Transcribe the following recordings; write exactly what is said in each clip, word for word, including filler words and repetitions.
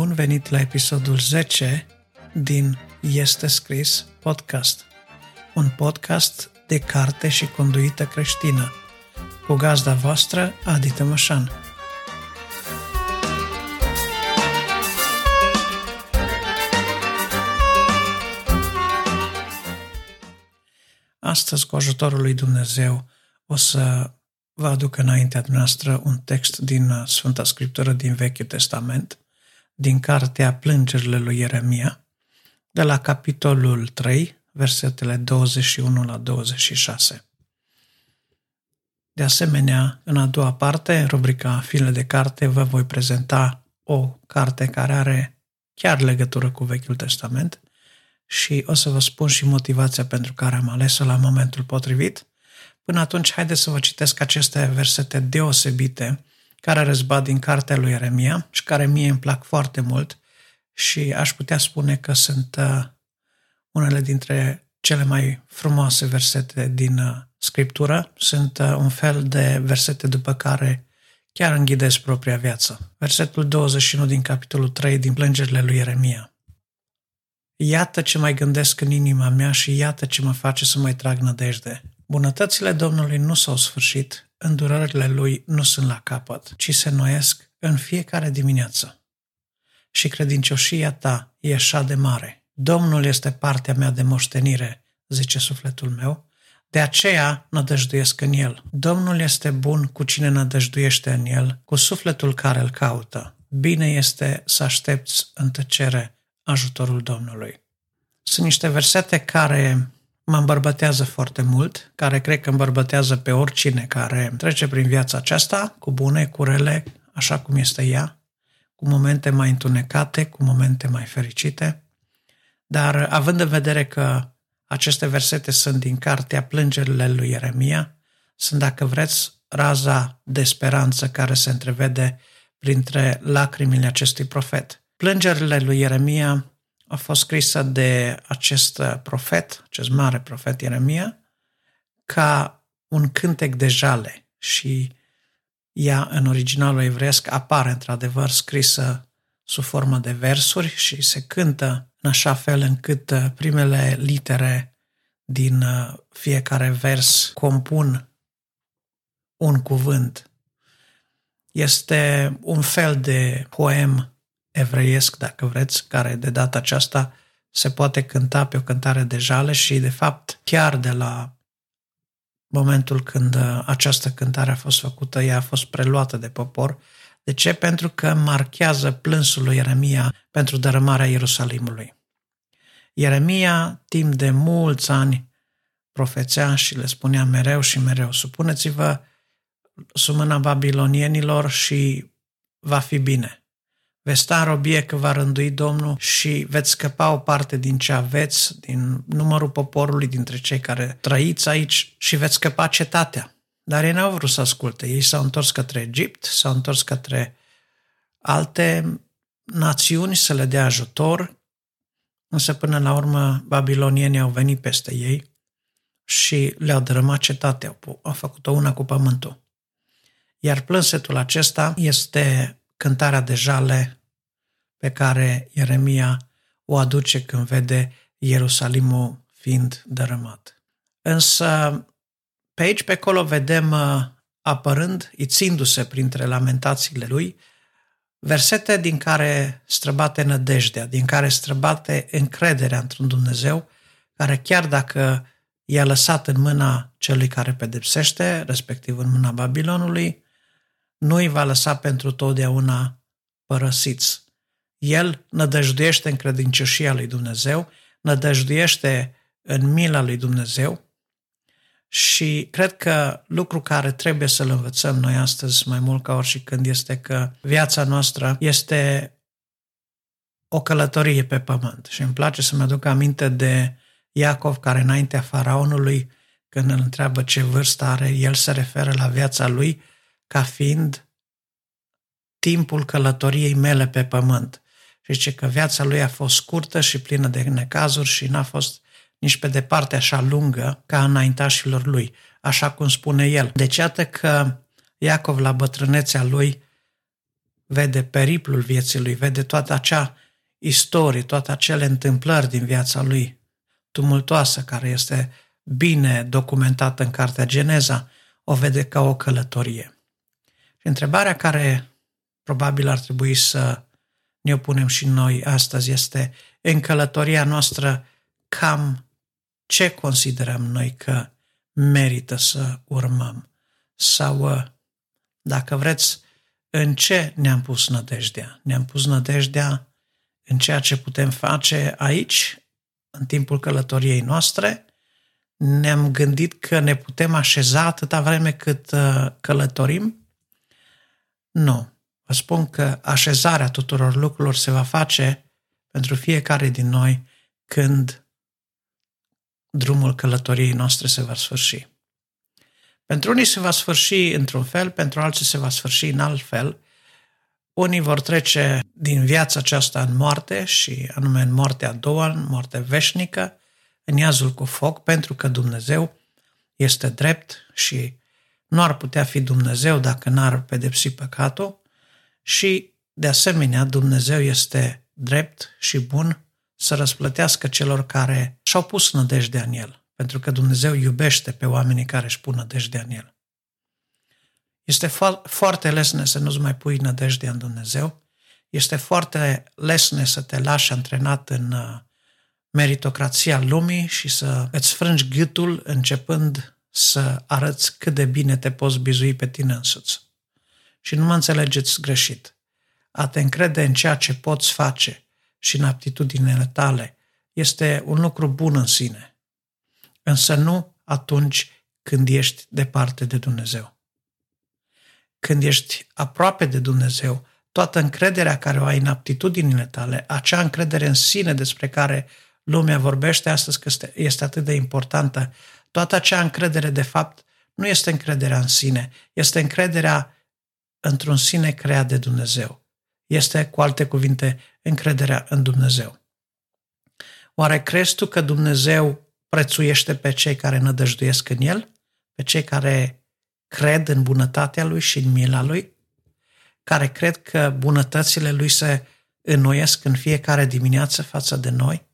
Bun venit la episodul zece din Este Scris Podcast, un podcast de carte și conduită creștină, cu gazda voastră, Adi Tămășan. Astăzi, cu ajutorul lui Dumnezeu, o să vă aduc înaintea dumneavoastră un text din Sfânta Scriptură din Vechiul Testament, din Cartea plângerilor lui Ieremia, de la capitolul trei, versetele douăzeci și unu la douăzeci și șase. De asemenea, în a doua parte, în rubrica File de carte, vă voi prezenta o carte care are chiar legătură cu Vechiul Testament și o să vă spun și motivația pentru care am ales-o la momentul potrivit. Până atunci, haideți să vă citesc aceste versete deosebite care răzbat din cartea lui Ieremia și care mie îmi plac foarte mult și aș putea spune că sunt unele dintre cele mai frumoase versete din Scriptură. Sunt un fel de versete după care chiar înghidez propria viață. Versetul douăzeci și unu din capitolul trei din plângerile lui Ieremia. Iată ce mai gândesc în inima mea și iată ce mă face să mai trag nădejde. Bunătățile Domnului nu s-au sfârșit, îndurările Lui nu sunt la capăt, ci se noiesc în fiecare dimineață. Și credincioșia ta e așa de mare. Domnul este partea mea de moștenire, zice sufletul meu, de aceea nădăjduiesc în El. Domnul este bun cu cine nădăjduiește în El, cu sufletul care îl caută. Bine este să aștepți în tăcere ajutorul Domnului. Sunt niște versete care mă îmbărbătează foarte mult, care cred că îmbărbătează pe oricine care trece prin viața aceasta, cu bune, cu rele, așa cum este ea, cu momente mai întunecate, cu momente mai fericite. Dar având în vedere că aceste versete sunt din cartea plângerile lui Ieremia, sunt, dacă vreți, raza de speranță care se întrevede printre lacrimile acestui profet. Plângerile lui Ieremia a fost scrisă de acest profet, acest mare profet Ieremia, ca un cântec de jale și ea în originalul evreiesc apare într-adevăr scrisă sub formă de versuri și se cântă în așa fel încât primele litere din fiecare vers compun un cuvânt. Este un fel de poem evreiesc, dacă vreți, care de data aceasta se poate cânta pe o cântare de jale și, de fapt, chiar de la momentul când această cântare a fost făcută, ea a fost preluată de popor. De ce? Pentru că marchează plânsul lui Ieremia pentru dărâmarea Ierusalimului. Ieremia, timp de mulți ani, profețea și le spunea mereu și mereu: supuneți-vă sub mâna babilonienilor și va fi bine. Veți sta în robie că va rândui Domnul și veți scăpa o parte din ce aveți, din numărul poporului, dintre cei care trăiți aici și veți scăpa cetatea. Dar ei n-au vrut să asculte. Ei s-au întors către Egipt, s-au întors către alte națiuni să le dea ajutor, însă până la urmă babilonienii au venit peste ei și le-au dărâmat cetatea, au făcut-o una cu pământul. Iar plânsetul acesta este cântarea de jale pe care Ieremia o aduce când vede Ierusalimul fiind dărâmat. Însă pe aici, pe acolo, vedem apărând, ițindu-se printre lamentațiile lui, versete din care străbate nădejdea, din care străbate încrederea într-un Dumnezeu, care chiar dacă i-a lăsat în mâna celui care pedepsește, respectiv în mâna Babilonului, nu îi va lăsa pentru totdeauna părăsiți. El nădăjduiește în credincioșia lui Dumnezeu, nădăjduiește în mila lui Dumnezeu și cred că lucru care trebuie să-l învățăm noi astăzi mai mult ca oricând este că viața noastră este o călătorie pe pământ. Și îmi place să-mi aduc aminte de Iacov care înaintea faraonului, când îl întreabă ce vârstă are, el se referă la viața lui ca fiind timpul călătoriei mele pe pământ. Și zice că viața lui a fost scurtă și plină de necazuri și n-a fost nici pe departe așa lungă ca înaintașilor lui, așa cum spune el. Deci iată că Iacov la bătrânețea lui vede periplul vieții lui, vede toată acea istorie, toate acele întâmplări din viața lui tumultoasă, care este bine documentată în cartea Geneza, o vede ca o călătorie. Și întrebarea care probabil ar trebui să ne punem și noi astăzi este, în călătoria noastră, cam ce considerăm noi că merită să urmăm? Sau, dacă vreți, în ce ne-am pus nădejdea? Ne-am pus nădejdea în ceea ce putem face aici, în timpul călătoriei noastre? Ne-am gândit că ne putem așeza atâta vreme cât călătorim? Nu. Vă spun că așezarea tuturor lucrurilor se va face pentru fiecare din noi când drumul călătoriei noastre se va sfârși. Pentru unii se va sfârși într-un fel, pentru alții se va sfârși în alt fel. Unii vor trece din viața aceasta în moarte, și anume în moartea a doua, în moartea veșnică, în iazul cu foc, pentru că Dumnezeu este drept și nu ar putea fi Dumnezeu dacă n-ar pedepsi păcatul. Și, de asemenea, Dumnezeu este drept și bun să răsplătească celor care și-au pus nădejdea în El, pentru că Dumnezeu iubește pe oamenii care își pun nădejdea în El. Este fo- foarte lesne să nu-ți mai pui nădejdea în Dumnezeu, este foarte lesne să te lași antrenat în meritocrația lumii și să îți frângi gâtul începând să arăți cât de bine te poți bizui pe tine însuți. Și nu mă înțelegeți greșit. A te încrede în ceea ce poți face și în aptitudinile tale este un lucru bun în sine, însă nu atunci când ești departe de Dumnezeu. Când ești aproape de Dumnezeu, toată încrederea care o ai în aptitudinile tale, acea încredere în sine despre care lumea vorbește astăzi că este atât de importantă, toată acea încredere, de fapt, nu este încrederea în sine, este încrederea într-un sine creat de Dumnezeu. Este, cu alte cuvinte, încrederea în Dumnezeu. Oare crezi tu că Dumnezeu prețuiește pe cei care nădăjduiesc în El? Pe cei care cred în bunătatea Lui și în mila Lui? Care cred că bunătățile Lui se înnoiesc în fiecare dimineață față de noi?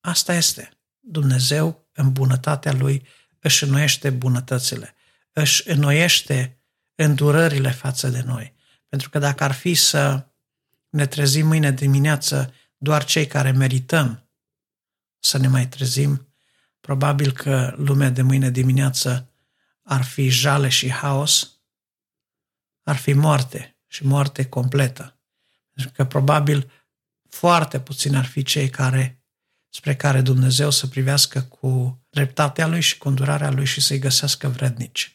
Asta este. Dumnezeu, în bunătatea Lui, își înnoiește bunătățile. Își înnoiește îndurările față de noi. Pentru că dacă ar fi să ne trezim mâine dimineață doar cei care merităm să ne mai trezim, probabil că lumea de mâine dimineață ar fi jale și haos, ar fi moarte și moarte completă. Pentru că probabil foarte puțini ar fi cei care, spre care Dumnezeu să privească cu dreptatea Lui și cu îndurarea Lui și să-i găsească vrednici.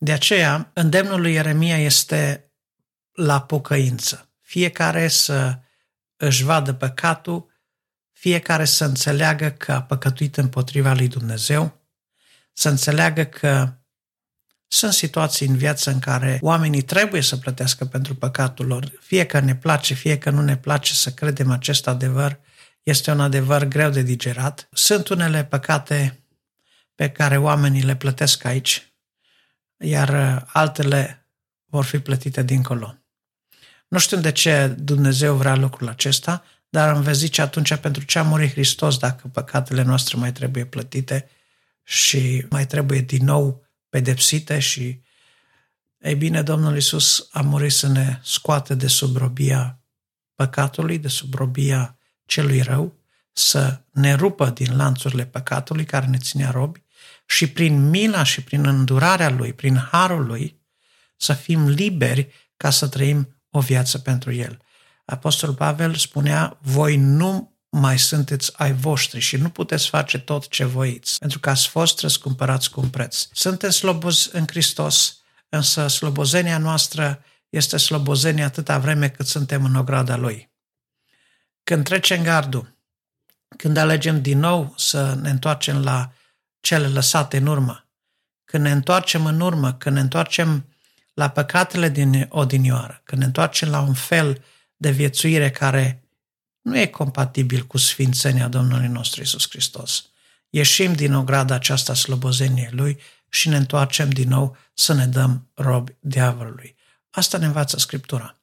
De aceea, îndemnul lui Ieremia este la pocăință. Fiecare să își vadă păcatul, fiecare să înțeleagă că a păcătuit împotriva lui Dumnezeu, să înțeleagă că sunt situații în viață în care oamenii trebuie să plătească pentru păcatul lor. Fie că ne place, fie că nu ne place să credem acest adevăr, este un adevăr greu de digerat. Sunt unele păcate pe care oamenii le plătesc aici, iar altele vor fi plătite dincolo. Nu știu de ce Dumnezeu vrea lucrul acesta, dar îmi vezi zice atunci pentru ce a murit Hristos dacă păcatele noastre mai trebuie plătite și mai trebuie din nou pedepsite și, ei bine, Domnul Iisus a murit să ne scoate de sub robia păcatului, de sub robia celui rău, să ne rupă din lanțurile păcatului care ne ținea robi, și prin mila și prin îndurarea Lui, prin harul Lui, să fim liberi ca să trăim o viață pentru El. Apostolul Pavel spunea, voi nu mai sunteți ai voștri și nu puteți face tot ce voiți, pentru că ați fost răscumpărați cu un preț. Sunteți slobozi în Hristos, însă slobozenia noastră este slobozenie atâta vreme cât suntem în ograda Lui. Când trecem gardul, când alegem din nou să ne întoarcem la cele lăsate în urmă, când ne întoarcem în urmă, când ne întoarcem la păcatele din odinioară, când ne întoarcem la un fel de viețuire care nu e compatibil cu sfințenia Domnului nostru Iisus Hristos. Ieșim din ograda aceasta slobozeniei Lui și ne întoarcem din nou să ne dăm robi diavolului. Asta ne învață Scriptura.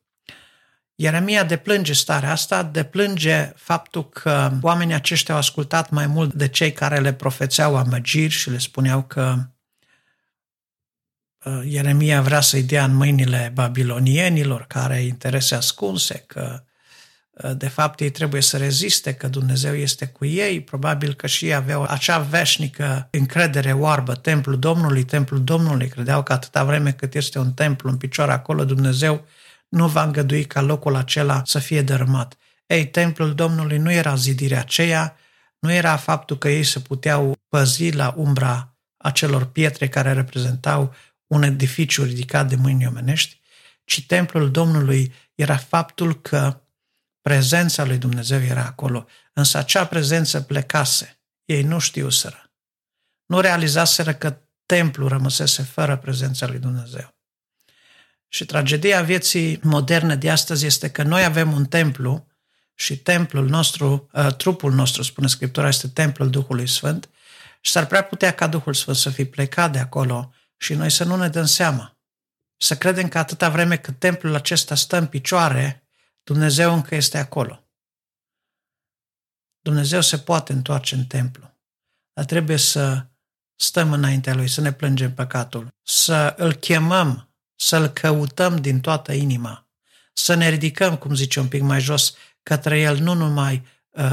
Ieremia deplânge starea asta, deplânge faptul că oamenii aceștia au ascultat mai mult de cei care le profețeau amăgiri și le spuneau că Ieremia vrea să-i dea în mâinile babilonienilor care îi interese ascunse, că de fapt ei trebuie să reziste, că Dumnezeu este cu ei, probabil că și ei aveau acea veșnică încredere oarbă, templul Domnului, templul Domnului, credeau că atâta vreme cât este un templu în picioare acolo, Dumnezeu nu va îngădui ca locul acela să fie dărâmat. Ei, templul Domnului nu era zidirea aceea, nu era faptul că ei se puteau păzi la umbra acelor pietre care reprezentau un edificiu ridicat de mâini omenești, ci templul Domnului era faptul că prezența lui Dumnezeu era acolo, însă acea prezență plecase. Ei nu știuseră. Nu realizaseră că templul rămăsese fără prezența lui Dumnezeu. Și tragedia vieții moderne de astăzi este că noi avem un templu și templul nostru, trupul nostru, spune Scriptura, este templul Duhului Sfânt și s-ar prea putea ca Duhul Sfânt să fi plecat de acolo și noi să nu ne dăm seama. Să credem că atâta vreme cât templul acesta stă în picioare, Dumnezeu încă este acolo. Dumnezeu se poate întoarce în templu, dar trebuie să stăm înaintea Lui, să ne plângem păcatul, să îl chemăm, să-L căutăm din toată inima, să ne ridicăm, cum zice un pic mai jos, către El nu numai,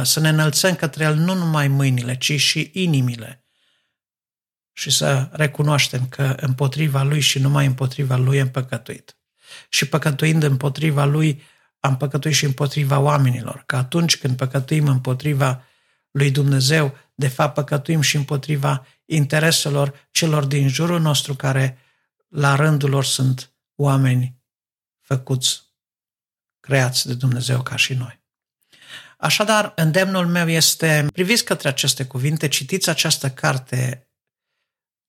să ne înălțăm către El nu numai mâinile, ci și inimile și să recunoaștem că împotriva Lui și numai împotriva Lui am păcătuit. Și păcătuind împotriva Lui, am păcătuit și împotriva oamenilor, că atunci când păcătuim împotriva lui Dumnezeu, de fapt păcătuim și împotriva intereselor celor din jurul nostru care la rândul lor sunt oameni făcuți, creați de Dumnezeu ca și noi. Așadar, îndemnul meu este, priviți către aceste cuvinte, citiți această carte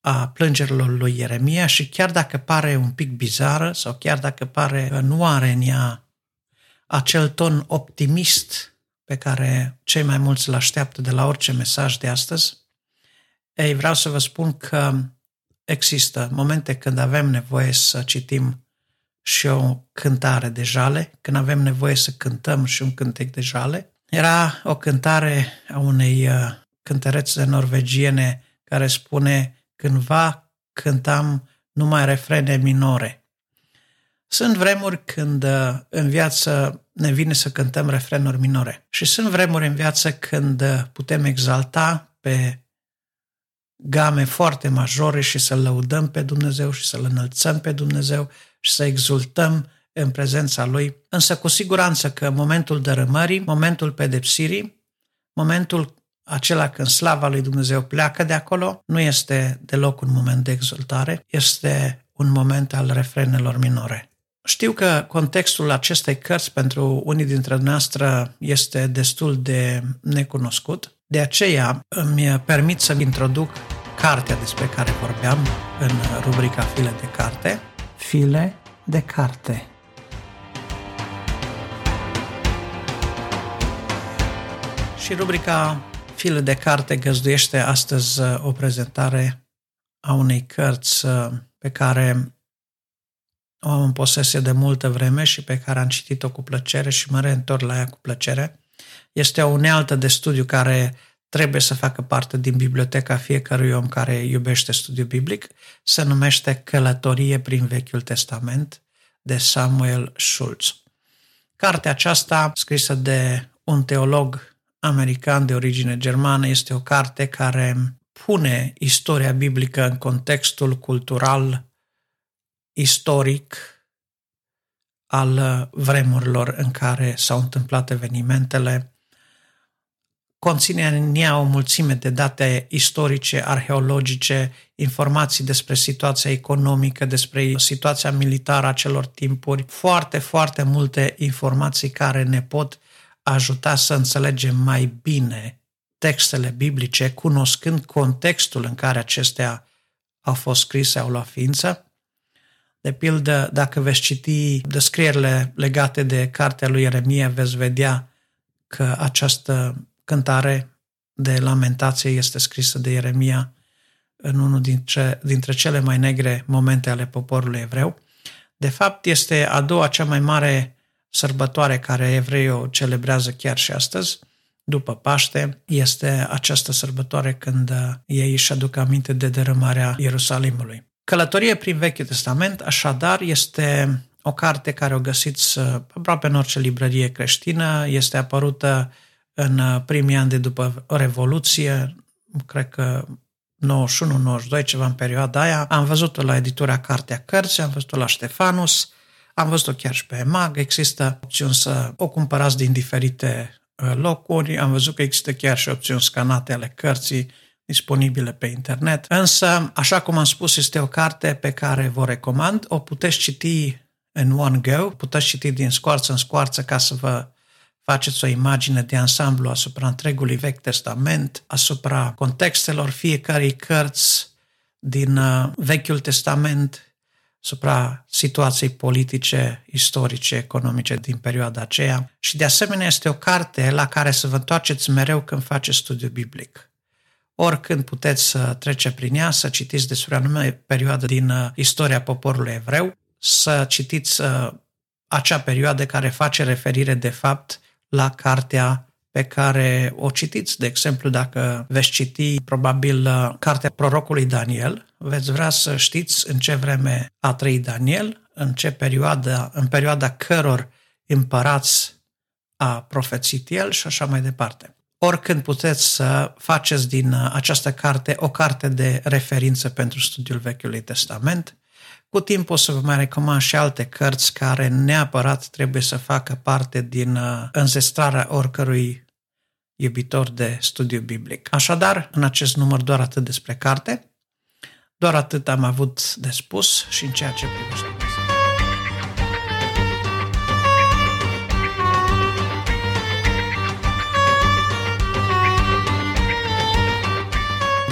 a plângerilor lui Ieremia și chiar dacă pare un pic bizară sau chiar dacă pare că nu are în ea acel ton optimist pe care cei mai mulți îl așteaptă de la orice mesaj de astăzi, ei, vreau să vă spun că există momente când avem nevoie să citim și o cântare de jale, când avem nevoie să cântăm și un cântec de jale. Era o cântare a unei cântărețe norvegiene care spune: cândva cântam numai refrene minore. Sunt vremuri când în viață ne vine să cântăm refrenuri minore și sunt vremuri în viață când putem exalta pe game foarte majore și să-L lăudăm pe Dumnezeu și să-L înălțăm pe Dumnezeu și să exultăm în prezența Lui. Însă cu siguranță că momentul dărâmării, momentul pedepsirii, momentul acela când slava lui Dumnezeu pleacă de acolo, nu este deloc un moment de exultare, este un moment al refrenelor minore. Știu că contextul acestei cărți pentru unii dintre noastre este destul de necunoscut, de aceea îmi permit să introduc cartea despre care vorbeam în rubrica File de carte. File de carte. Și rubrica File de carte găzduiește astăzi o prezentare a unei cărți pe care o am în posesie de multă vreme și pe care am citit-o cu plăcere și mă reîntorc la ea cu plăcere. Este o unealtă de studiu care trebuie să facă parte din biblioteca fiecărui om care iubește studiul biblic. Se numește Călătorie prin Vechiul Testament de Samuel Schulz. Cartea aceasta, scrisă de un teolog american de origine germană, este o carte care pune istoria biblică în contextul cultural istoric al vremurilor în care s-au întâmplat evenimentele. Conține în ea o mulțime de date istorice, arheologice, informații despre situația economică, despre situația militară a celor timpuri, foarte, foarte multe informații care ne pot ajuta să înțelegem mai bine textele biblice, cunoscând contextul în care acestea au fost scrise, au luat ființă. De pildă, dacă veți citi descrierile legate de cartea lui Ieremia, veți vedea că această cântare de lamentație este scrisă de Ieremia în unul dintre, dintre cele mai negre momente ale poporului evreu. De fapt, este a doua cea mai mare sărbătoare care evreii o celebrează chiar și astăzi, după Paște, este această sărbătoare când ei își aduc aminte de dărâmarea Ierusalimului. Călătoria prin Vechiul Testament, așadar, este o carte care o găsiți aproape în orice librărie creștină, este apărută în primii ani de după Revoluție, cred că nouăzeci și unu nouăzeci și doi, ceva în perioada aia. Am văzut-o la editura Cartea Cărții, am văzut-o la Ștefanus, am văzut-o chiar și pe EMAG. Există opțiuni să o cumpărați din diferite locuri, am văzut că există chiar și opțiuni scanate ale cărții disponibile pe internet. Însă, așa cum am spus, este o carte pe care vă recomand. O puteți citi în one go, puteți citi din scoarță în scoarță ca să vă faceți o imagine de ansamblu asupra întregului Vechi Testament, asupra contextelor fiecarei cărți din Vechiul Testament, asupra situației politice, istorice, economice din perioada aceea. Și de asemenea este o carte la care să vă întoarceți mereu când faceți studiu biblic. Oricând puteți să treceți prin ea, să citiți despre o anume perioadă din istoria poporului evreu, să citiți acea perioadă care face referire de fapt la cartea pe care o citiți. De exemplu, dacă veți citi probabil cartea prorocului Daniel, veți vrea să știți în ce vreme a trăit Daniel, în ce perioadă, în perioada căror împărați a profețit el și așa mai departe. Oricând puteți să faceți din această carte o carte de referință pentru studiul Vechiului Testament. Cu timp o să vă mai recomand și alte cărți care neapărat trebuie să facă parte din înzestrarea oricărui iubitor de studiu biblic. Așadar, în acest număr doar atât despre carte, doar atât am avut de spus și în ceea ce privește.